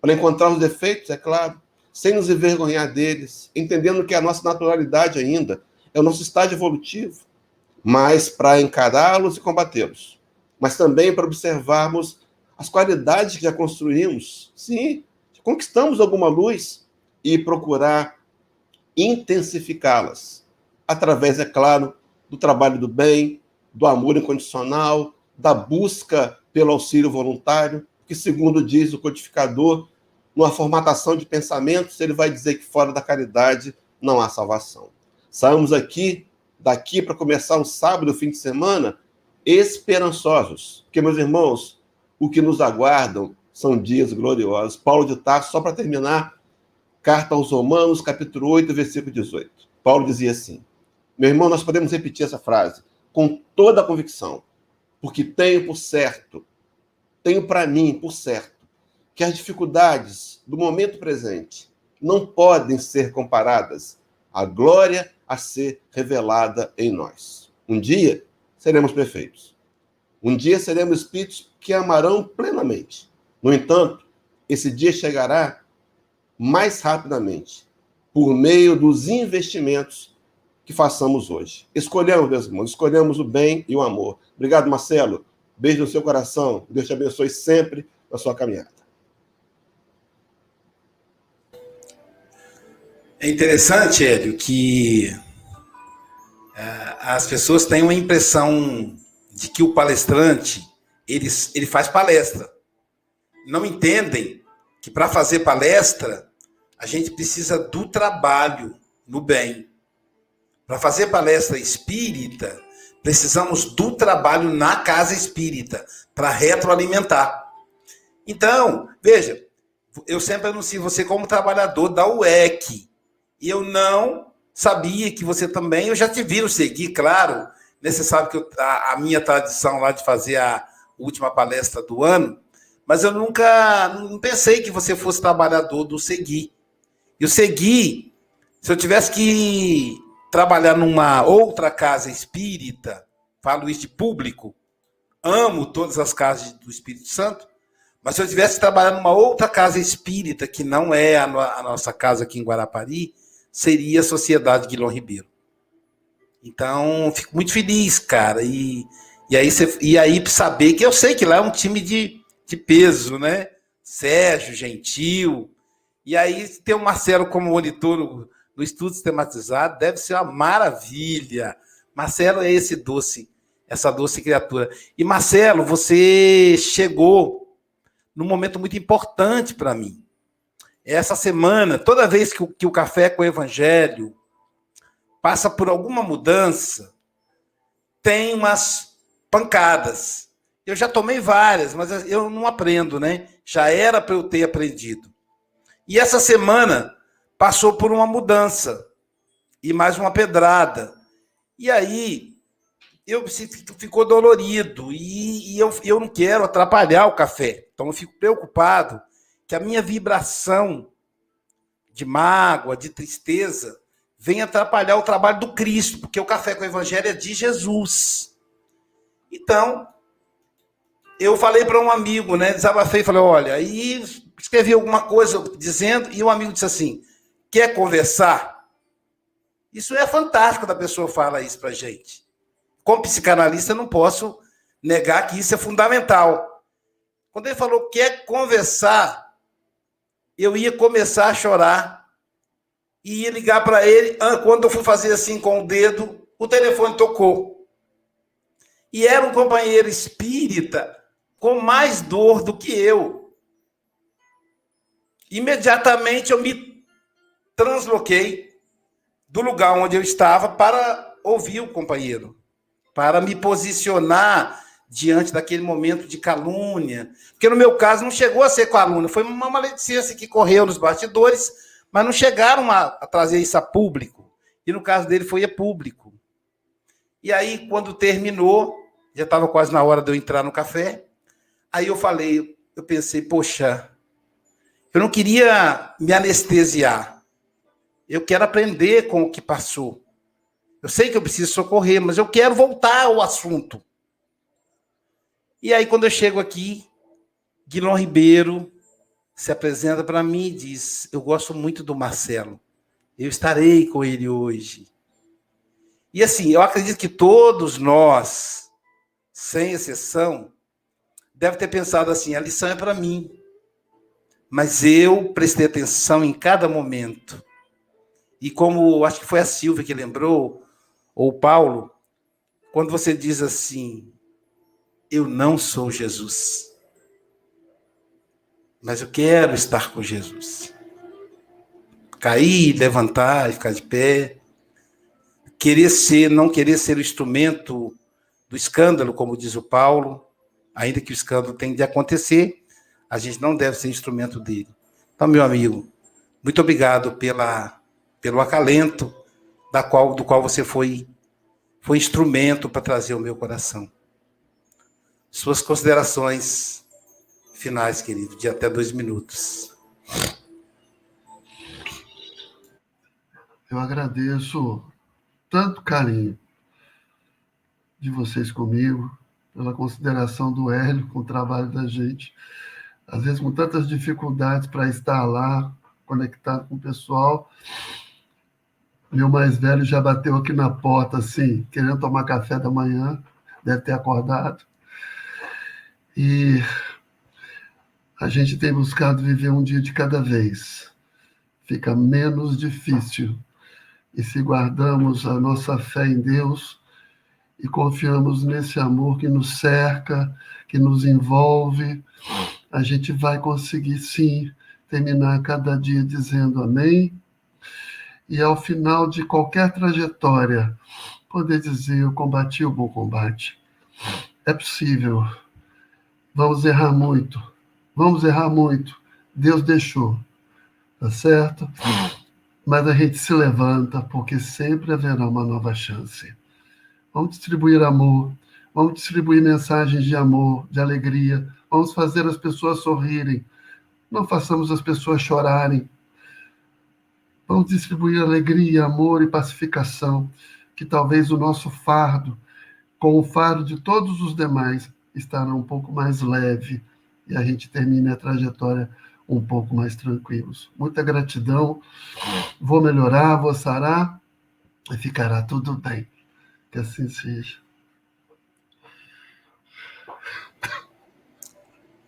para encontrar os defeitos, é claro, sem nos envergonhar deles, entendendo que é a nossa naturalidade ainda, é o nosso estágio evolutivo, mas para encará-los e combatê-los, mas também para observarmos as qualidades que já construímos, sim, conquistamos alguma luz e procurar intensificá-las, através, é claro, do trabalho do bem, do amor incondicional, da busca pelo auxílio voluntário, que, segundo diz o codificador, numa formatação de pensamentos, ele vai dizer que fora da caridade não há salvação. Saímos daqui para começar um sábado, fim de semana, esperançosos. Porque, meus irmãos, o que nos aguardam são dias gloriosos. Paulo de Tarso, só para terminar, carta aos Romanos, capítulo 8, versículo 18. Paulo dizia assim: meu irmão, nós podemos repetir essa frase com toda a convicção, porque tenho para mim, por certo, que as dificuldades do momento presente não podem ser comparadas à glória a ser revelada em nós. Um dia seremos perfeitos. Um dia seremos espíritos que amarão plenamente. No entanto, esse dia chegará mais rapidamente, por meio dos investimentos que façamos hoje. Escolhemos, meus irmãos, escolhemos o bem e o amor. Obrigado, Marcelo. Beijo no seu coração. Deus te abençoe sempre na sua caminhada. É interessante, Hélio, que as pessoas têm uma impressão de que o palestrante, ele faz palestra. Não entendem que para fazer palestra, a gente precisa do trabalho no bem. Para fazer palestra espírita, precisamos do trabalho na casa espírita, para retroalimentar. Então, veja, eu sempre anuncio você como trabalhador da UEC. E eu não sabia que você também... Eu já te vi seguir, claro. Você sabe que a minha tradição lá de fazer a última palestra do ano, mas eu não pensei que você fosse trabalhador do Segui. E o Segui, se eu tivesse que trabalhar numa outra casa espírita, falo isso de público, amo todas as casas do Espírito Santo, mas se eu tivesse que trabalhar numa outra casa espírita, que não é a nossa casa aqui em Guarapari, seria a Sociedade Guilherme Ribeiro. Então, fico muito feliz, cara. E aí saber que eu sei que lá é um time de peso, né? Sérgio, Gentil. E aí ter o Marcelo como monitor no estudo sistematizado deve ser uma maravilha. Marcelo é essa doce criatura. E, Marcelo, você chegou num momento muito importante para mim. Essa semana, toda vez que o Café com o Evangelho passa por alguma mudança, tem umas pancadas. Eu já tomei várias, mas eu não aprendo, né? Já era para eu ter aprendido. E essa semana passou por uma mudança e mais uma pedrada. E aí ficou dolorido e eu não quero atrapalhar o café. Então eu fico preocupado que a minha vibração de mágoa, de tristeza, vem atrapalhar o trabalho do Cristo, porque o Café com o Evangelho é de Jesus. Então, eu falei para um amigo, né? Desabafei e falei, olha, e escrevi alguma coisa dizendo, e um amigo disse assim, quer conversar? Isso é fantástico quando a pessoa fala isso para a gente. Como psicanalista, eu não posso negar que isso é fundamental. Quando ele falou, quer conversar, eu ia começar a chorar, e ia ligar para ele, quando eu fui fazer assim com o dedo, o telefone tocou. E era um companheiro espírita com mais dor do que eu. Imediatamente eu me transloquei do lugar onde eu estava para ouvir o companheiro, para me posicionar diante daquele momento de calúnia. Porque no meu caso não chegou a ser calúnia, foi uma maledicência que correu nos bastidores, mas não chegaram a trazer isso a público. E no caso dele foi a público. E aí, quando terminou, já estava quase na hora de eu entrar no café, aí eu pensei, poxa, eu não queria me anestesiar. Eu quero aprender com o que passou. Eu sei que eu preciso socorrer, mas eu quero voltar ao assunto. E aí, quando eu chego aqui, Guilherme Ribeiro se apresenta para mim e diz, eu gosto muito do Marcelo, eu estarei com ele hoje. E assim, eu acredito que todos nós, sem exceção, devem ter pensado assim, a lição é para mim, mas eu prestei atenção em cada momento. E como, acho que foi a Silvia que lembrou, ou o Paulo, quando você diz assim, eu não sou Jesus, mas eu quero estar com Jesus. Cair, levantar e ficar de pé. Não querer ser o instrumento do escândalo, como diz o Paulo, ainda que o escândalo tenha de acontecer, a gente não deve ser instrumento dele. Então, meu amigo, muito obrigado pelo acalento do qual você foi instrumento para trazer ao meu coração. Suas considerações finais, querido, de até 2 minutos. Eu agradeço tanto carinho de vocês comigo, pela consideração do Hélio com o trabalho da gente, às vezes com tantas dificuldades para estar lá, conectado com o pessoal. Meu mais velho já bateu aqui na porta, assim, querendo tomar café da manhã, deve ter acordado. E a gente tem buscado viver um dia de cada vez. Fica menos difícil. E se guardamos a nossa fé em Deus e confiamos nesse amor que nos cerca, que nos envolve, a gente vai conseguir, sim, terminar cada dia dizendo amém. E ao final de qualquer trajetória, poder dizer, eu combati o bom combate. É possível. Vamos errar muito. Vamos errar muito. Deus deixou, tá certo? Mas a gente se levanta, porque sempre haverá uma nova chance. Vamos distribuir amor, vamos distribuir mensagens de amor, de alegria, vamos fazer as pessoas sorrirem, não façamos as pessoas chorarem. Vamos distribuir alegria, amor e pacificação, que talvez o nosso fardo, com o fardo de todos os demais, estará um pouco mais leve e a gente termina a trajetória um pouco mais tranquilos. Muita gratidão, vou melhorar, vou sarar e ficará tudo bem. Que assim seja.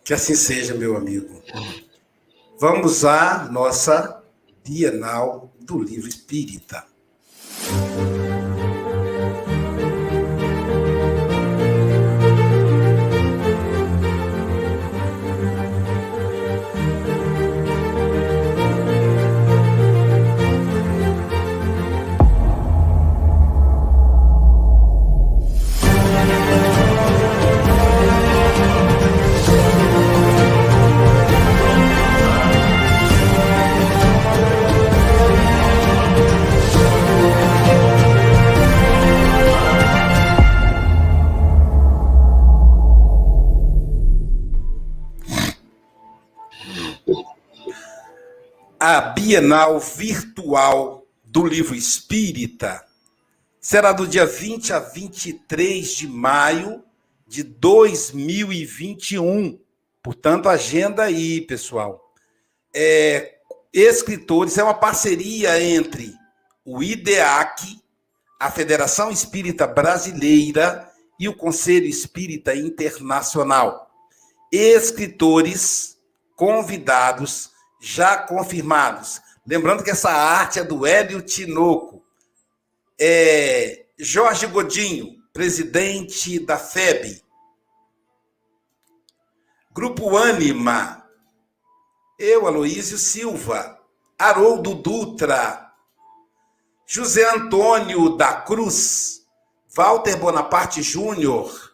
Que assim seja, meu amigo. Vamos à nossa Bienal do Livro Espírita. A Bienal Virtual do Livro Espírita será do dia 20 a 23 de maio de 2021. Portanto, agenda aí, pessoal. Escritores, é uma parceria entre o IDEAC, a Federação Espírita Brasileira e o Conselho Espírita Internacional. Escritores convidados já confirmados. Lembrando que essa arte é do Hélio Tinoco. Jorge Godinho, presidente da FEB. Grupo Ânima. Eu, Aloísio Silva. Haroldo Dutra. José Antônio da Cruz. Walter Bonaparte Júnior.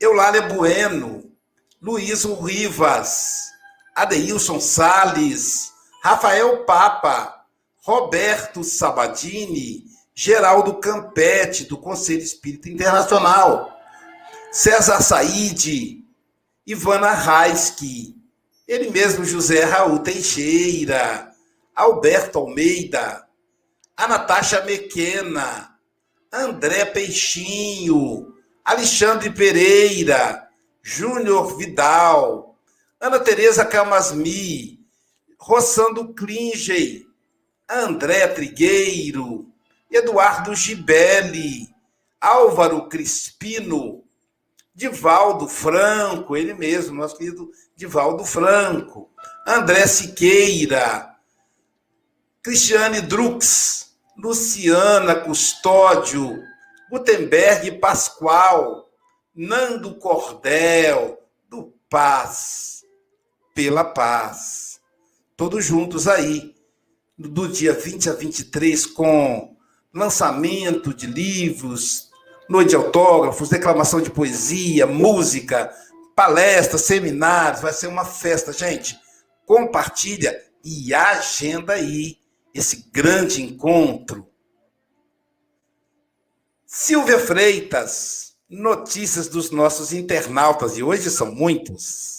Eulália Bueno. Luiz Rivas. Adeilson Salles, Rafael Papa, Roberto Sabadini, Geraldo Campetti, do Conselho Espírita Internacional, César Saide, Ivana Raisky, ele mesmo José Raul Teixeira, Alberto Almeida, a Natasha Mequena, André Peixinho, Alexandre Pereira, Júnior Vidal, Ana Tereza Camasmi, Rossando Klinger, André Trigueiro, Eduardo Gibelli, Álvaro Crispino, Divaldo Franco, ele mesmo, nosso querido Divaldo Franco, André Siqueira, Cristiane Drux, Luciana Custódio, Gutenberg Pascoal, Nando Cordel, do Paz. Pela paz. Todos juntos aí, do dia 20 a 23, com lançamento de livros, noite de autógrafos, declamação de poesia, música, palestras, seminários, vai ser uma festa, gente. Compartilha e agenda aí esse grande encontro. Silvia Freitas, notícias dos nossos internautas, e hoje são muitos.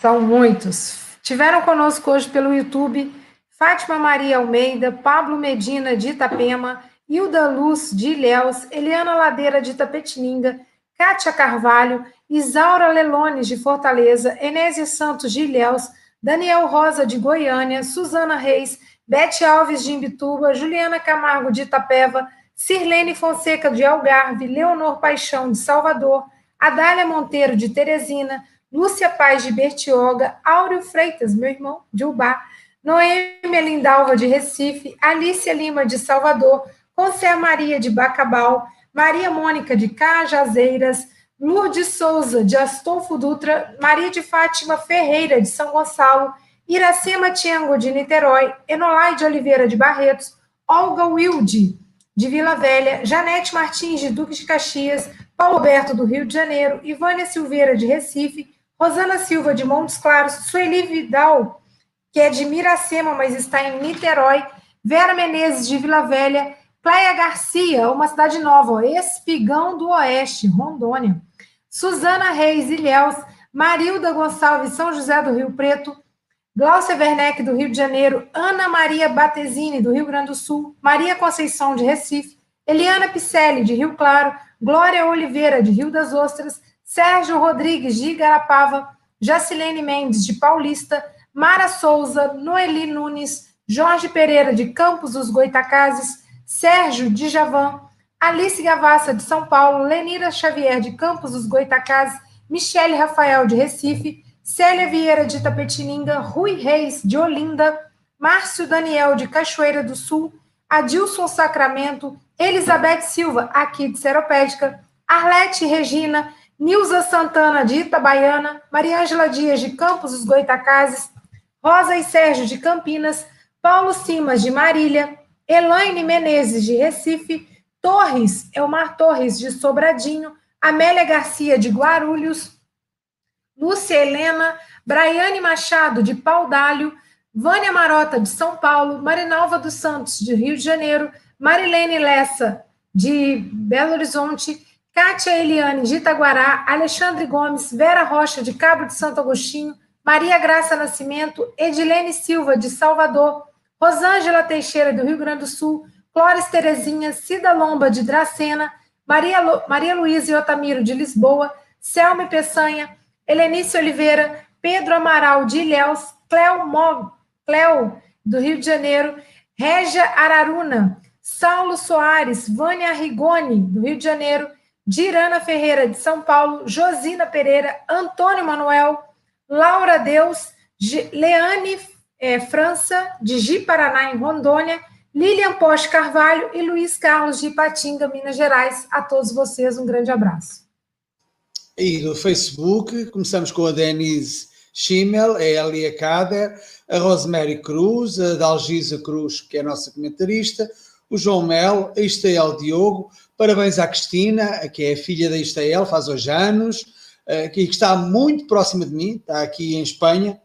São muitos. Tiveram conosco hoje pelo YouTube Fátima Maria Almeida, Pablo Medina de Itapema, Hilda Luz de Ilhéus, Eliana Ladeira de Tapetininga, Kátia Carvalho, Isaura Lelones de Fortaleza, Enésia Santos de Ilhéus, Daniel Rosa de Goiânia, Suzana Reis, Bete Alves de Imbituba, Juliana Camargo de Itapeva, Sirlene Fonseca de Algarve, Leonor Paixão de Salvador, Adália Monteiro de Teresina, Lúcia Paz de Bertioga, Áureo Freitas, meu irmão, de Ubá, Noêmia Lindalva de Recife, Alicia Lima de Salvador, Concé Maria de Bacabal, Maria Mônica de Cajazeiras, Lourdes Souza de Astolfo Dutra, Maria de Fátima Ferreira de São Gonçalo, Iracema Tiengo de Niterói, Enolaide Oliveira de Barretos, Olga Wilde de Vila Velha, Janete Martins de Duque de Caxias, Paulo Alberto do Rio de Janeiro, Ivânia Silveira de Recife, Rosana Silva, de Montes Claros. Sueli Vidal, que é de Miracema, mas está em Niterói. Vera Menezes, de Vila Velha. Cléia Garcia, uma cidade nova, Espigão do Oeste, Rondônia. Suzana Reis, Ilhéus. Marilda Gonçalves, São José do Rio Preto. Glaucia Werneck, do Rio de Janeiro. Ana Maria Batesini, do Rio Grande do Sul. Maria Conceição, de Recife. Eliana Picelli, de Rio Claro. Glória Oliveira, de Rio das Ostras. Sérgio Rodrigues, de Igarapava. Jacilene Mendes, de Paulista. Mara Souza, Noeli Nunes. Jorge Pereira, de Campos dos Goitacazes. Sérgio de Javan. Alice Gavassa, de São Paulo. Lenira Xavier, de Campos dos Goitacazes. Michele Rafael, de Recife. Célia Vieira, de Itapetininga. Rui Reis, de Olinda. Márcio Daniel, de Cachoeira do Sul. Adilson Sacramento. Elizabeth Silva, aqui de Seropédica. Arlete Regina. Nilza Santana, de Itabaiana. Mariângela Dias, de Campos dos Goitacazes. Rosa e Sérgio, de Campinas. Paulo Simas, de Marília. Elaine Menezes, de Recife. Torres, Elmar Torres, de Sobradinho. Amélia Garcia, de Guarulhos. Lúcia Helena, Braiane Machado, de Paudalho, Vânia Marota, de São Paulo, Marinalva dos Santos, de Rio de Janeiro, Marilene Lessa, de Belo Horizonte, Kátia Eliane, de Itaguará, Alexandre Gomes, Vera Rocha, de Cabo de Santo Agostinho, Maria Graça Nascimento, Edilene Silva, de Salvador, Rosângela Teixeira, do Rio Grande do Sul, Clóris Terezinha, Cida Lomba, de Dracena, Maria Luísa e Otamiro, de Lisboa, Selme Peçanha, Helenice Oliveira, Pedro Amaral, de Ilhéus, Cléo, do Rio de Janeiro, Régia Araruna, Saulo Soares, Vânia Rigoni, do Rio de Janeiro, Dirana Ferreira, de São Paulo, Josina Pereira, Antônio Manuel, Laura Deus, Leane França, de Ji-Paraná, em Rondônia, Lilian Poche Carvalho e Luiz Carlos, de Ipatinga, Minas Gerais. A todos vocês, um grande abraço. E do Facebook, começamos com a Denise Schimmel, a Elia Kader, a Rosemary Cruz, a Dalgisa Cruz, que é a nossa comentarista, o João Melo, a Estael Diogo, parabéns à Cristina, que é a filha da Estael, faz hoje anos, que está muito próxima de mim, está aqui em Espanha,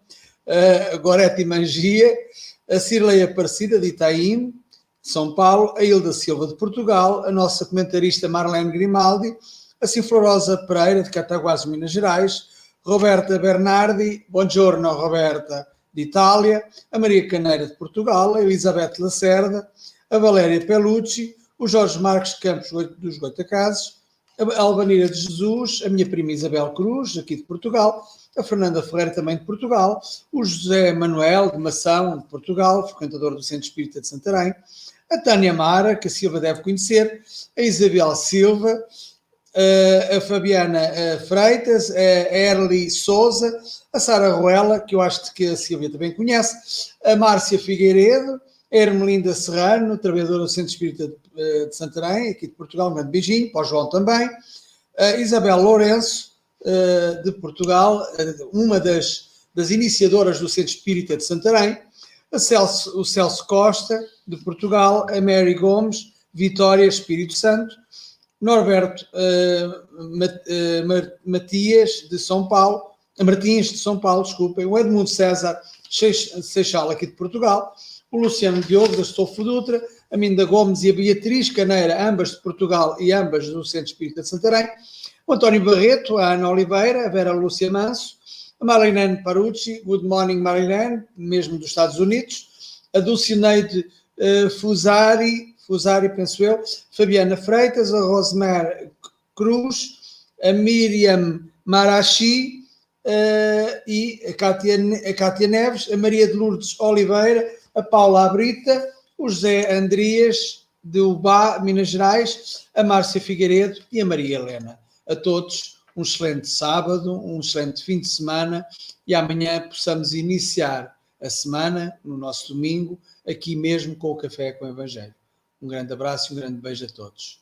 a Gorete Mangia, a Cirlei Aparecida, de Itaim, São Paulo, a Hilda Silva, de Portugal, a nossa comentarista Marlene Grimaldi, assim, Florosa Pereira, de Cataguases, Minas Gerais, Roberta Bernardi, buongiorno Roberta, de Itália, a Maria Caneira, de Portugal, a Elizabeth Lacerda, a Valéria Pelucci, o Jorge Marques Campos, dos Goitacazes, a Albanira de Jesus, a minha prima Isabel Cruz, aqui de Portugal, a Fernanda Ferreira, também de Portugal, o José Manuel, de Mação, de Portugal, frequentador do Centro Espírita de Santarém, a Tânia Mara, que a Silva deve conhecer, a Isabel Silva, a Fabiana Freitas, a Erli Souza, a Sara Ruela, que eu acho que a Silvia também conhece, a Márcia Figueiredo, a Ermelinda Serrano, trabalhadora do Centro Espírita de Santarém, aqui de Portugal, um grande beijinho, para o João também, a Isabel Lourenço, de Portugal, uma das iniciadoras do Centro Espírita de Santarém, o Celso Costa, de Portugal, a Mary Gomes, Vitória, Espírito Santo, Norberto Martins, de São Paulo, desculpem, o Edmundo César Seixal, aqui de Portugal, o Luciano Diogo, da Estolfo Dutra, a Minda Gomes e a Beatriz Caneira, ambas de Portugal e ambas do Centro Espírita de Santarém, o António Barreto, a Ana Oliveira, a Vera Lúcia Manso, a Marilene Parucci, good morning Marilene, mesmo dos Estados Unidos, a Dulcineide Fusari, penso eu, Fabiana Freitas, a Rosemar Cruz, a Miriam Marachi e a Cátia Neves, a Maria de Lourdes Oliveira, a Paula Abrita, o José Andrias, de Ubá, Minas Gerais, a Márcia Figueiredo e a Maria Helena. A todos um excelente sábado, um excelente fim de semana e amanhã possamos iniciar a semana, no nosso domingo, aqui mesmo com o Café com o Evangelho. Um grande abraço e um grande beijo a todos.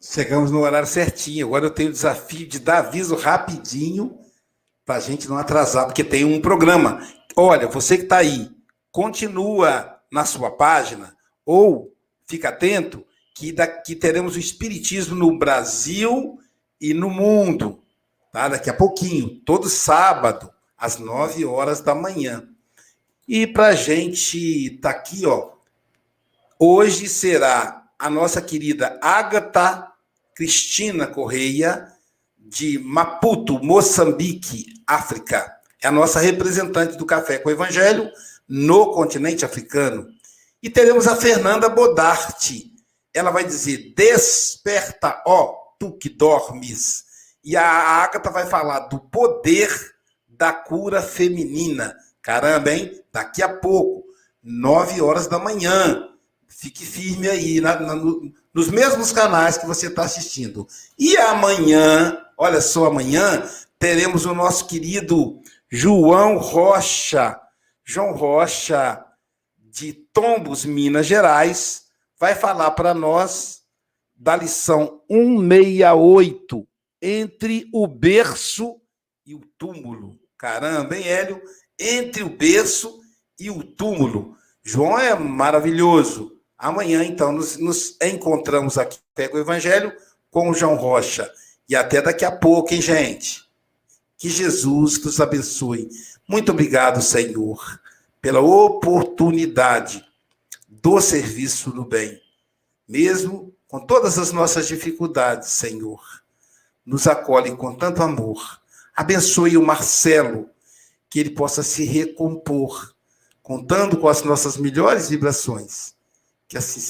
Chegamos no horário certinho. Agora eu tenho o desafio de dar aviso rapidinho para a gente não atrasar, porque tem um programa. Olha, você que está aí, continua na sua página ou fica atento que teremos o Espiritismo no Brasil e no mundo, tá? Daqui a pouquinho, todo sábado, às 9 horas da manhã. E para a gente tá aqui, ó, hoje será a nossa querida Ágata Cristina Correia, de Maputo, Moçambique, África. É a nossa representante do Café com o Evangelho no continente africano. E teremos a Fernanda Bodarte. Ela vai dizer, desperta, ó, tu que dormes. E a Ágata vai falar do poder da cura feminina. Caramba, hein? Daqui a pouco, 9 horas da manhã. Fique firme aí, nos mesmos canais que você está assistindo. E amanhã, olha só, amanhã teremos o nosso querido João Rocha. João Rocha, de Tombos, Minas Gerais, vai falar para nós da lição 168, entre o berço e o túmulo. Caramba, hein, Hélio? Entre o berço e o túmulo. João é maravilhoso. Amanhã, então, nos encontramos aqui, Pega o Evangelho, com o João Rocha. E até daqui a pouco, hein, gente? Que Jesus nos abençoe. Muito obrigado, Senhor, pela oportunidade do serviço do bem. Mesmo com todas as nossas dificuldades, Senhor, nos acolhe com tanto amor. Abençoe o Marcelo, que ele possa se recompor, contando com as nossas melhores vibrações. Que assim